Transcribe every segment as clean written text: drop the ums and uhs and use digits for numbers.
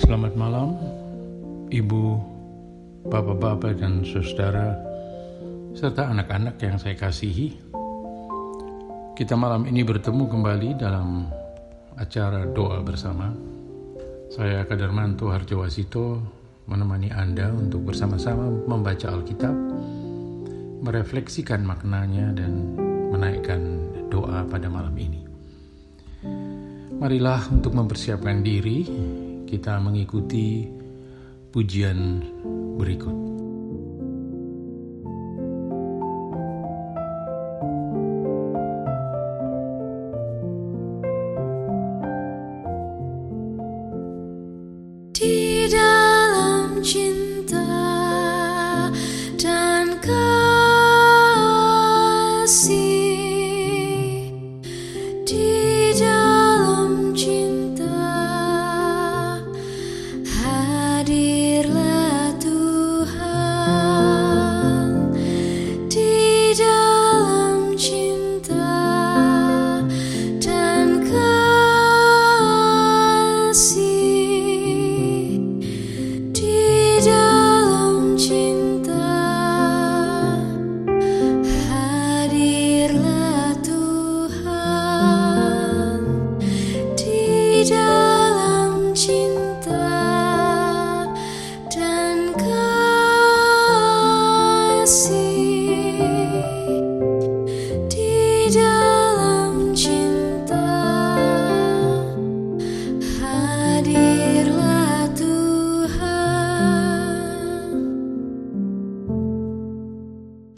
Selamat malam, Ibu, Bapak-bapak dan saudara, serta anak-anak yang saya kasihi. Kita malam ini bertemu kembali dalam acara doa bersama. Saya Kadarmantu Harjo Wasito menemani Anda untuk bersama-sama membaca Alkitab, merefleksikan maknanya dan menaikkan doa pada malam ini. Marilah untuk mempersiapkan diri, kita mengikuti pujian berikut. Di dalam cinta dan kasih, di dalam cinta hadirlah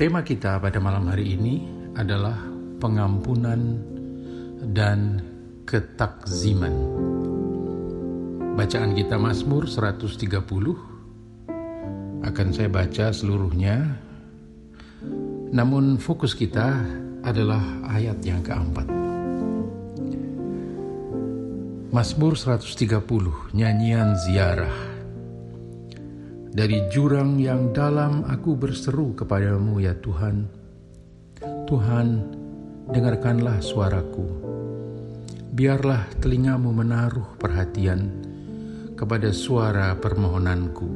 Tema kita pada malam hari ini adalah pengampunan dan ketakziman. Bacaan kita Mazmur 130. Akan saya baca seluruhnya. Namun fokus kita adalah ayat yang keempat. Mazmur 130, nyanyian ziarah. Dari jurang yang dalam aku berseru kepadamu ya Tuhan. Tuhan, dengarkanlah suaraku. Biarlah telingamu menaruh perhatian kepada suara permohonanku.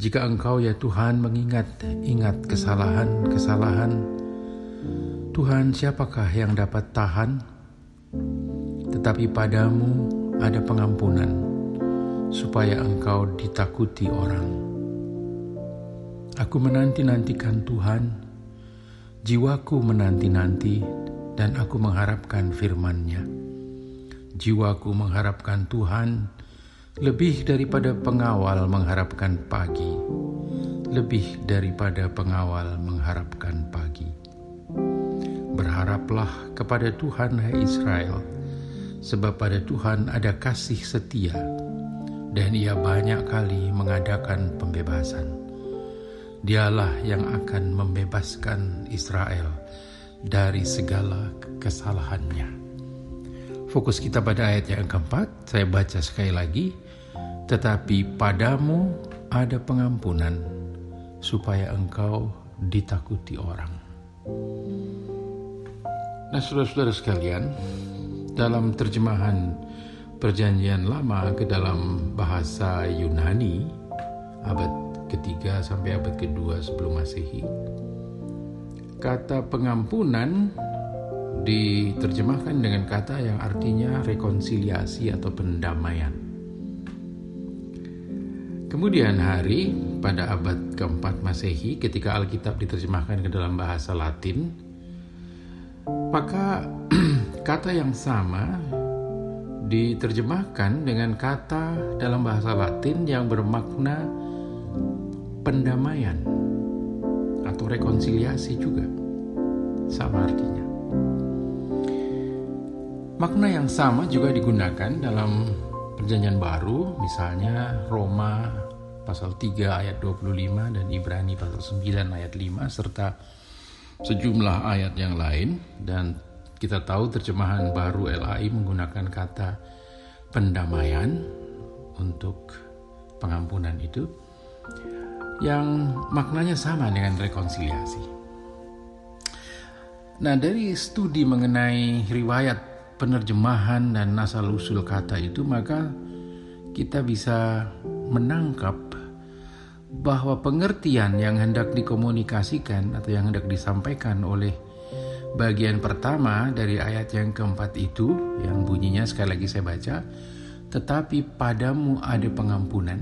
Jika engkau ya Tuhan mengingat-ingat kesalahan-kesalahan, Tuhan, siapakah yang dapat tahan? Tetapi padamu ada pengampunan, supaya engkau ditakuti orang. Aku menanti-nantikan Tuhan, jiwaku menanti-nanti, dan aku mengharapkan firman-Nya. Jiwaku mengharapkan Tuhan lebih daripada pengawal mengharapkan pagi, lebih daripada pengawal mengharapkan pagi. Berharaplah kepada Tuhan, hai Israel, sebab pada Tuhan ada kasih setia, dan Ia banyak kali mengadakan pembebasan. Dialah yang akan membebaskan Israel dari segala kesalahannya. Fokus kita pada ayat yang keempat, saya baca sekali lagi. Tetapi padamu ada pengampunan, supaya engkau ditakuti orang. Nah, saudara-saudara sekalian, dalam terjemahan Perjanjian Lama ke dalam bahasa Yunani abad ketiga sampai abad kedua sebelum Masehi, kata pengampunan diterjemahkan dengan kata yang artinya rekonsiliasi atau pendamaian. Kemudian hari pada abad keempat Masehi, ketika Alkitab diterjemahkan ke dalam bahasa Latin, maka kata yang sama diterjemahkan dengan kata dalam bahasa Latin yang bermakna pendamaian atau rekonsiliasi juga, sama artinya. Makna yang sama juga digunakan dalam Perjanjian Baru, misalnya Roma pasal 3 ayat 25 dan Ibrani pasal 9 ayat 5 serta sejumlah ayat yang lain. Dan kita tahu terjemahan baru LAI menggunakan kata pendamaian untuk pengampunan itu, yang maknanya sama dengan rekonsiliasi. Nah, dari studi mengenai riwayat penerjemahan dan asal-usul kata itu, maka kita bisa menangkap bahwa pengertian yang hendak dikomunikasikan atau yang hendak disampaikan oleh bagian pertama dari ayat yang keempat itu, yang bunyinya sekali lagi saya baca, tetapi padamu ada pengampunan.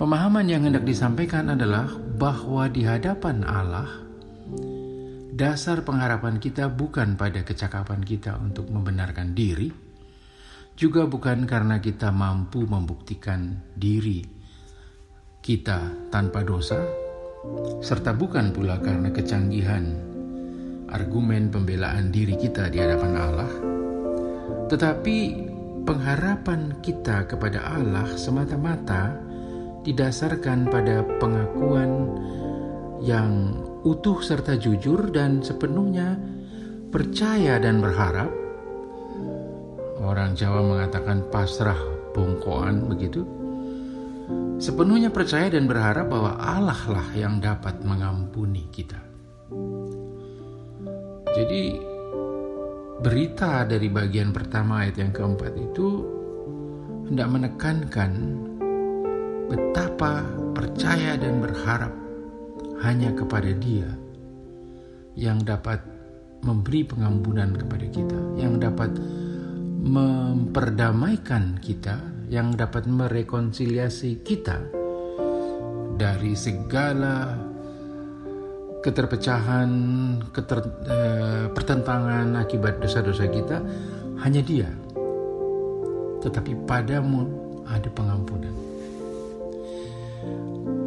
Pemahaman yang hendak disampaikan adalah bahwa di hadapan Allah, dasar pengharapan kita bukan pada kecakapan kita untuk membenarkan diri, juga bukan karena kita mampu membuktikan diri kita tanpa dosa, serta bukan pula karena kecanggihan argumen pembelaan diri kita di hadapan Allah. Tetapi pengharapan kita kepada Allah semata-mata didasarkan pada pengakuan yang utuh serta jujur dan sepenuhnya percaya dan berharap. Orang Jawa mengatakan pasrah bongkoan begitu. Sepenuhnya percaya dan berharap bahwa Allah lah yang dapat mengampuni kita. Jadi berita dari bagian pertama ayat yang keempat itu hendak menekankan betapa percaya dan berharap hanya kepada Dia yang dapat memberi pengampunan kepada kita, yang dapat memperdamaikan kita, yang dapat merekonsiliasi kita dari segala keterpecahan, pertentangan akibat dosa-dosa kita. Hanya Dia. Tetapi padamu ada pengampunan.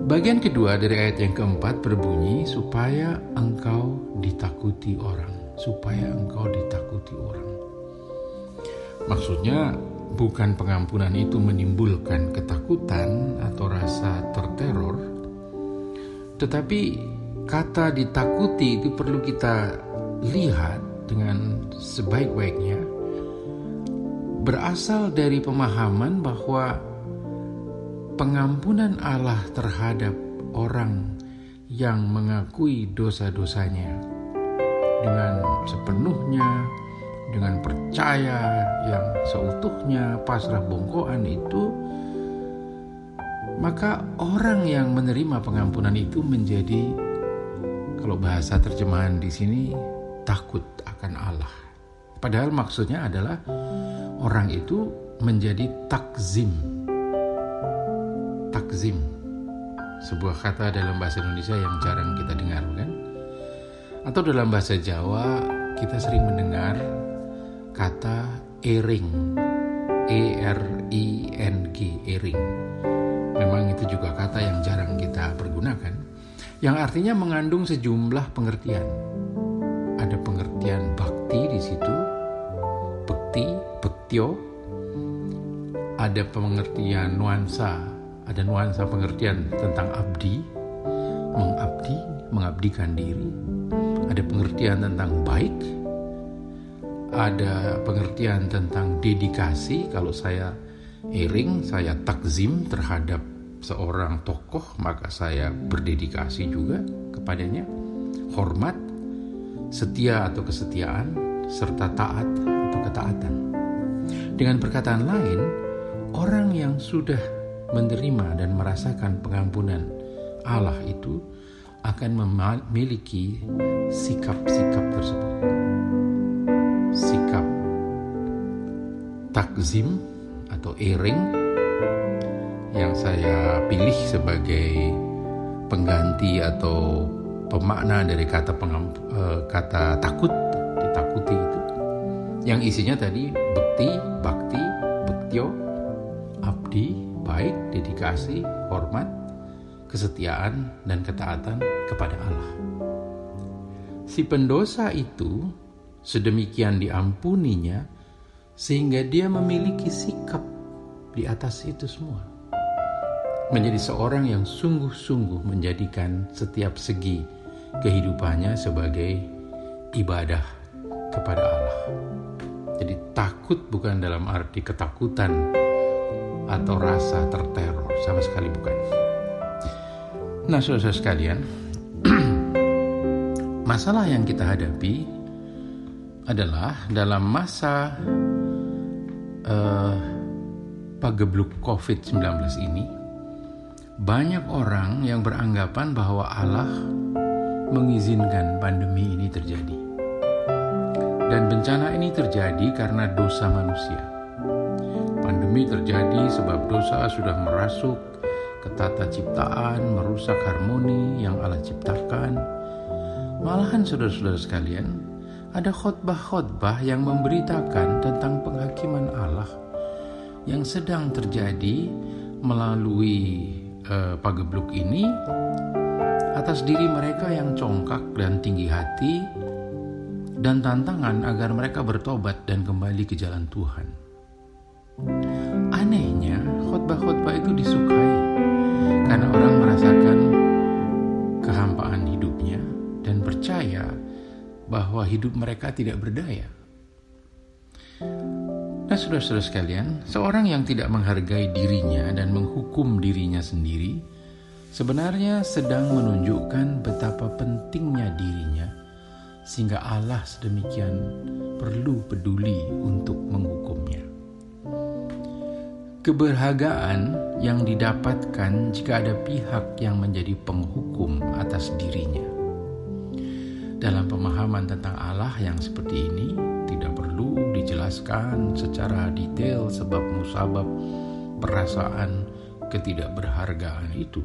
Bagian kedua dari ayat yang keempat berbunyi, supaya engkau ditakuti orang. Supaya engkau ditakuti orang. Maksudnya bukan pengampunan itu menimbulkan ketakutan atau rasa terteror. Tetapi kata ditakuti itu perlu kita lihat dengan sebaik-baiknya. Berasal dari pemahaman bahwa pengampunan Allah terhadap orang yang mengakui dosa-dosanya dengan sepenuhnya, dengan percaya yang seutuhnya, pasrah bongkoan itu, maka orang yang menerima pengampunan itu menjadi, kalau bahasa terjemahan di sini, takut akan Allah. Padahal maksudnya adalah orang itu menjadi takzim. Takzim, sebuah kata dalam bahasa Indonesia yang jarang kita dengar, bukan? Atau dalam bahasa Jawa kita sering mendengar kata ering, E-R-I-N-G, ering. Memang itu juga kata yang jarang kita pergunakan, yang artinya mengandung sejumlah pengertian. Ada pengertian bakti di situ, bekti, bektio. Ada pengertian nuansa. Ada nuansa pengertian tentang abdi, mengabdi, mengabdikan diri. Ada pengertian tentang baik. Ada pengertian tentang dedikasi. Kalau saya ering, saya takzim terhadap seorang tokoh, maka saya berdedikasi juga kepadanya. Hormat, setia atau kesetiaan, serta taat atau ketaatan. Dengan perkataan lain, orang yang sudah menerima dan merasakan pengampunan Allah itu akan memiliki sikap-sikap tersebut. Sikap takzim atau ering yang saya pilih sebagai pengganti atau pemakna dari kata takut, ditakuti itu. Yang isinya tadi bekti, bakti, bektio, abdi, baik, dedikasi, hormat, kesetiaan, dan ketaatan kepada Allah. Si pendosa itu sedemikian diampuninya sehingga dia memiliki sikap di atas itu semua. Menjadi seorang yang sungguh-sungguh menjadikan setiap segi kehidupannya sebagai ibadah kepada Allah. Jadi takut bukan dalam arti ketakutan atau rasa terteror, sama sekali bukan. Nah, saudara sekalian, masalah yang kita hadapi adalah dalam masa pagebluk COVID-19 ini, banyak orang yang beranggapan bahwa Allah mengizinkan pandemi ini terjadi. Dan bencana ini terjadi karena dosa manusia. Pandemi terjadi sebab dosa sudah merasuk ke tata ciptaan, merusak harmoni yang Allah ciptakan. Malahan saudara-saudara sekalian, ada khotbah-khotbah yang memberitakan tentang penghakiman Allah yang sedang terjadi melalui pagebluk ini atas diri mereka yang congkak dan tinggi hati, dan tantangan agar mereka bertobat dan kembali ke jalan Tuhan. Anehnya, khotbah-khotbah itu disukai karena orang merasakan kehampaan hidupnya dan percaya bahwa hidup mereka tidak berdaya. Nah, saudara-saudara sekalian, seorang yang tidak menghargai dirinya dan menghukum dirinya sendiri, sebenarnya sedang menunjukkan betapa pentingnya dirinya, sehingga Allah sedemikian perlu peduli untuk menghukumnya. Keberhargaan yang didapatkan jika ada pihak yang menjadi penghukum atas dirinya. Dalam pemahaman tentang Allah yang seperti ini, tidak perlu dijelaskan secara detail sebab musabab perasaan ketidakberhargaan itu.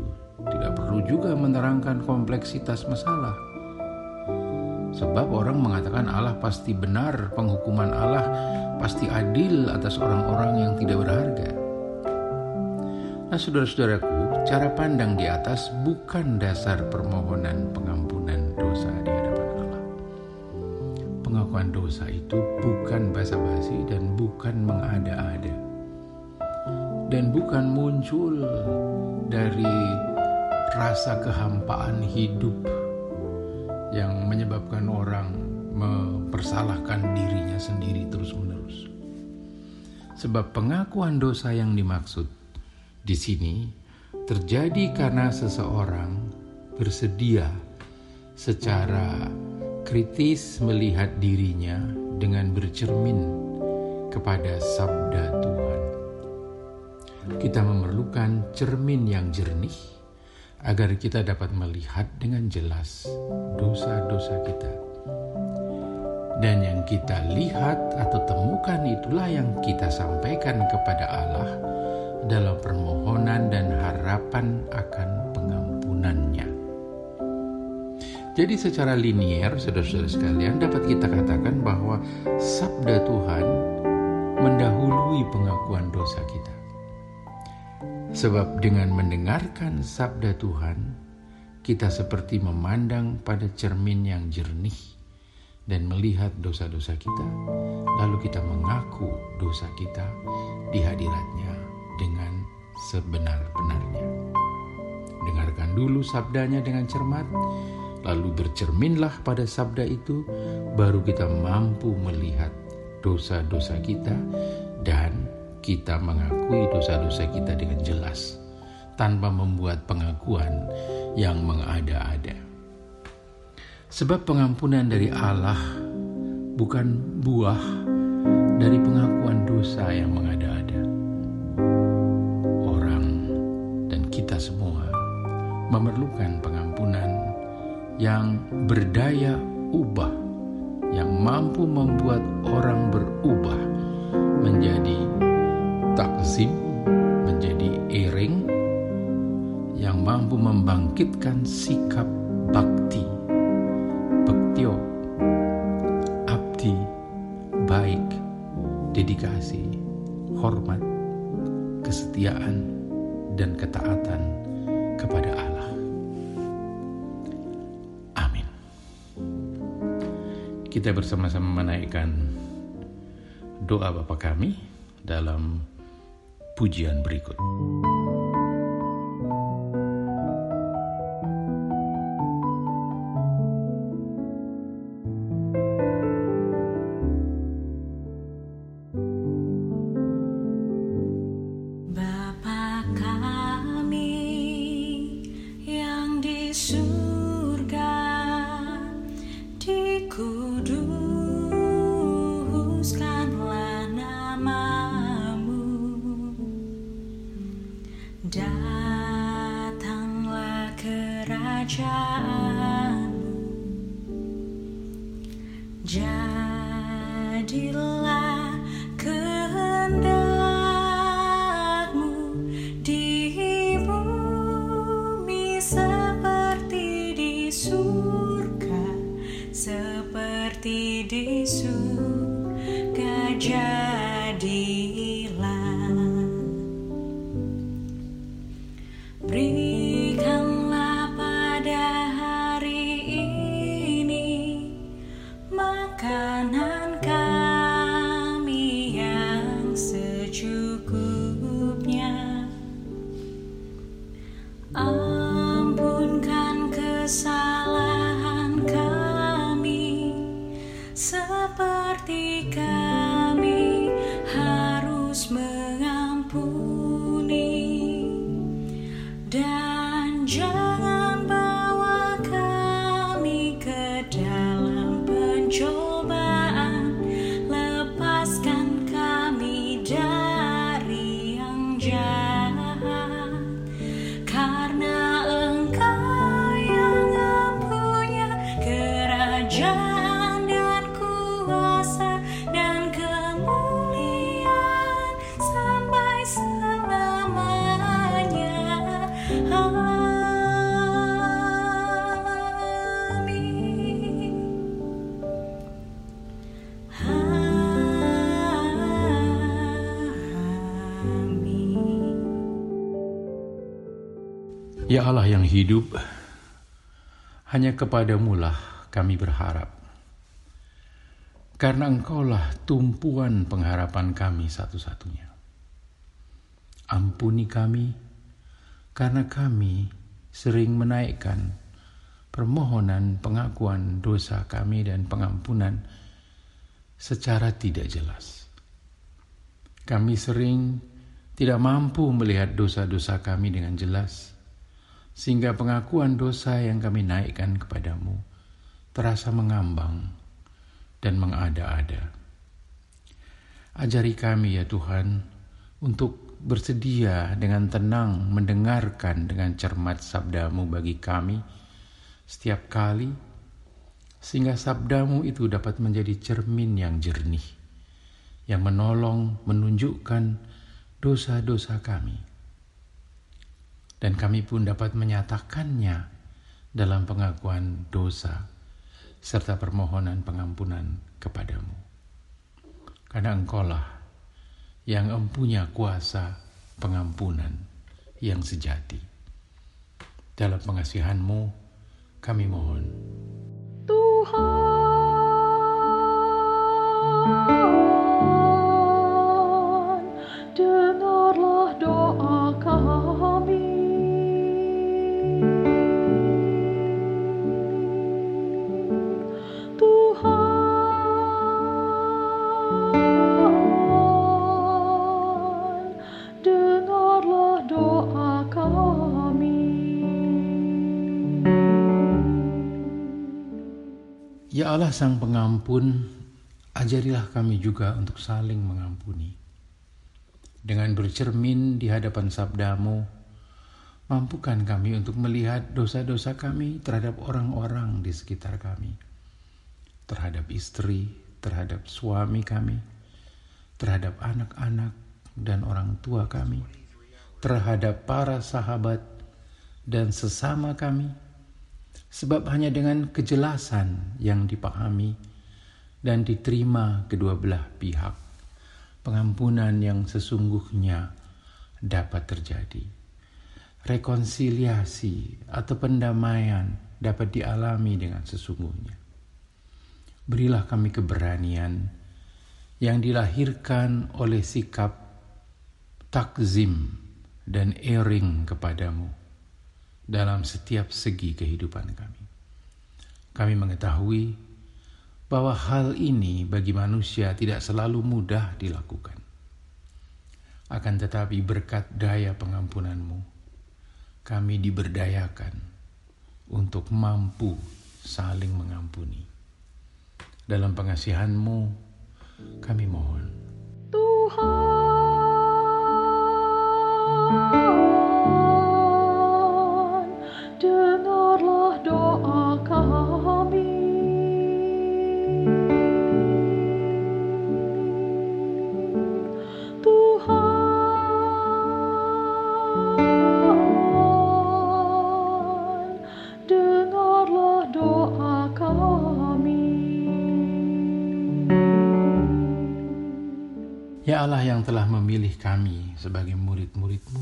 Tidak perlu juga menerangkan kompleksitas masalah. Sebab orang mengatakan Allah pasti benar, penghukuman Allah pasti adil atas orang-orang yang tidak berharga. Nah, saudara-saudaraku, cara pandang di atas bukan dasar permohonan pengampunan dosa di hadapan Allah. Pengakuan dosa itu bukan basa-basi dan bukan mengada-ada, dan bukan muncul dari rasa kehampaan hidup yang menyebabkan orang mempersalahkan dirinya sendiri terus-menerus. Sebab pengakuan dosa yang dimaksud di sini terjadi karena seseorang bersedia secara kritis melihat dirinya dengan bercermin kepada sabda Tuhan. Kita memerlukan cermin yang jernih agar kita dapat melihat dengan jelas dosa-dosa kita. Dan yang kita lihat atau temukan itulah yang kita sampaikan kepada Allah dalam permohonan dan harapan akan pengampunannya. Jadi secara linier, saudara-saudara sekalian, dapat kita katakan bahwa sabda Tuhan mendahului pengakuan dosa kita. Sebab dengan mendengarkan sabda Tuhan, kita seperti memandang pada cermin yang jernih dan melihat dosa-dosa kita, lalu kita mengaku dosa kita di hadirat-Nya dengan sebenar-benarnya. Dengarkan dulu sabdanya dengan cermat, lalu bercerminlah pada sabda itu, baru kita mampu melihat dosa-dosa kita dan kita mengakui dosa-dosa kita dengan jelas tanpa membuat pengakuan yang mengada-ada. Sebab pengampunan dari Allah bukan buah dari pengakuan dosa yang mengada-ada. Orang dan kita semua memerlukan pengampunan yang berdaya ubah, yang mampu membuat orang berubah menjadi takzim, menjadi ering, yang mampu membangkitkan sikap bakti, bektio, abdi, baik, dedikasi, hormat, kesetiaan, dan ketaatan kepada Allah. Amin. Kita bersama-sama menaikkan doa Bapa Kami dalam pujian berikut. Bapa kami yang di surga, dikuduskan kerajaan-Mu, jadilah kehendak-Mu di bumi seperti di surga, seperti di surga jadilah. Berikanlah pada hari ini makanan kami yang secukupnya, ampunkan kesalahan kami seperti kami harus mengampuni, dan jangan bawa kami ke dalam pencobaan, lepaskan kami dari yang jahat, karena Engkau yang mempunyai kerajaan dan kuasa dan kemuliaan sampai Ya Allah yang hidup, hanya kepadamulah kami berharap, karena Engkaulah tumpuan pengharapan kami satu-satunya. Ampuni kami, karena kami sering menaikkan permohonan pengakuan dosa kami dan pengampunan secara tidak jelas. Kami sering tidak mampu melihat dosa-dosa kami dengan jelas, sehingga pengakuan dosa yang kami naikkan kepadamu terasa mengambang dan mengada-ada. Ajari kami ya Tuhan untuk bersedia dengan tenang mendengarkan dengan cermat sabdamu bagi kami setiap kali, sehingga sabdamu itu dapat menjadi cermin yang jernih, yang menolong menunjukkan dosa-dosa kami. Dan kami pun dapat menyatakannya dalam pengakuan dosa serta permohonan pengampunan kepadamu. Karena Engkaulah yang mempunyai kuasa pengampunan yang sejati. Dalam pengasihan-Mu kami mohon. Tuhan, dengarlah doa kami. Ya Allah Sang Pengampun, ajarilah kami juga untuk saling mengampuni. Dengan bercermin di hadapan sabdamu, mampukan kami untuk melihat dosa-dosa kami terhadap orang-orang di sekitar kami, terhadap istri, terhadap suami kami, terhadap anak-anak dan orang tua kami, terhadap para sahabat dan sesama kami, sebab hanya dengan kejelasan yang dipahami dan diterima kedua belah pihak, pengampunan yang sesungguhnya dapat terjadi. Rekonsiliasi atau pendamaian dapat dialami dengan sesungguhnya. Berilah kami keberanian yang dilahirkan oleh sikap takzim dan ering kepadamu dalam setiap segi kehidupan kami. Kami mengetahui bahwa hal ini bagi manusia tidak selalu mudah dilakukan. Akan tetapi berkat daya pengampunan-Mu, kami diberdayakan untuk mampu saling mengampuni. Dalam pengasihan-Mu, kami mohon. Tuhan, dengarlah. Ya Allah yang telah memilih kami sebagai murid-murid-Mu,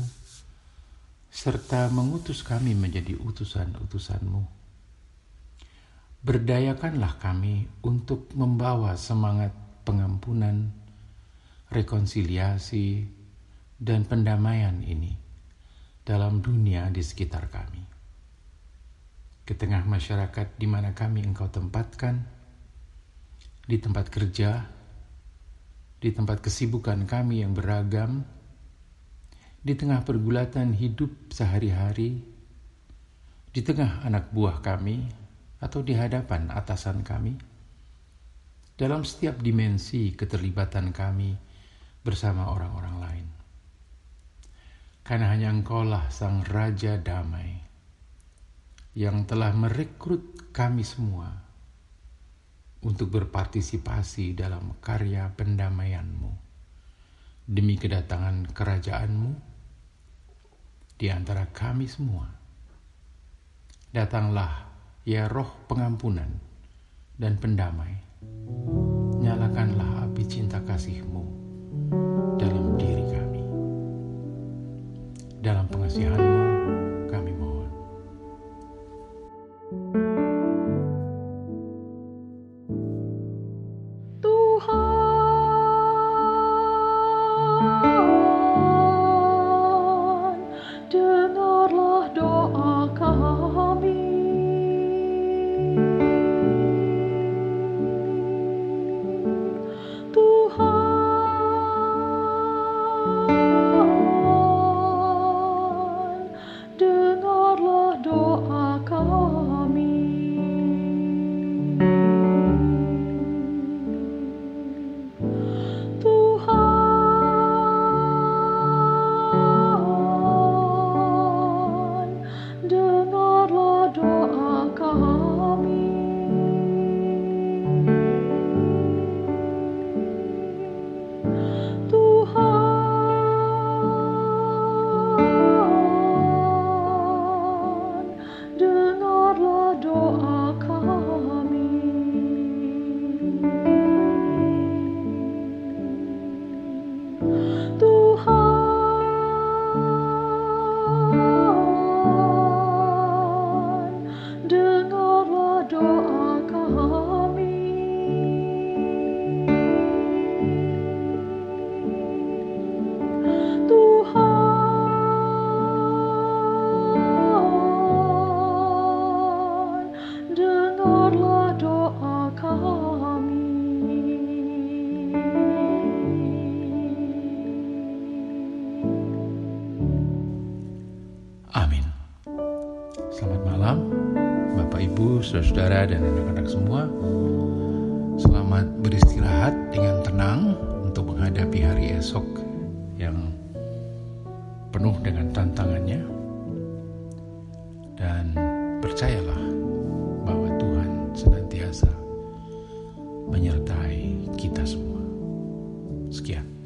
serta mengutus kami menjadi utusan-utusan-Mu. Berdayakanlah kami untuk membawa semangat pengampunan, rekonsiliasi, dan pendamaian ini dalam dunia di sekitar kami. Ke tengah masyarakat di mana kami Engkau tempatkan, di tempat kerja, di tempat kesibukan kami yang beragam, di tengah pergulatan hidup sehari-hari, di tengah anak buah kami, atau di hadapan atasan kami, dalam setiap dimensi keterlibatan kami bersama orang-orang lain. Karena hanya Engkaulah Sang Raja Damai yang telah merekrut kami semua untuk berpartisipasi dalam karya pendamaian-Mu demi kedatangan kerajaan-Mu di antara kami semua. Datanglah, ya roh pengampunan dan pendamai, nyalakanlah api cinta kasih-Mu dalam diri kami. Dalam pengasihan-Mu kami mohon. Tuhan, dengarlah doa kami. Saudara dan anak-anak semua, selamat beristirahat dengan tenang untuk menghadapi hari esok yang penuh dengan tantangannya, dan percayalah bahwa Tuhan senantiasa menyertai kita semua. Sekian.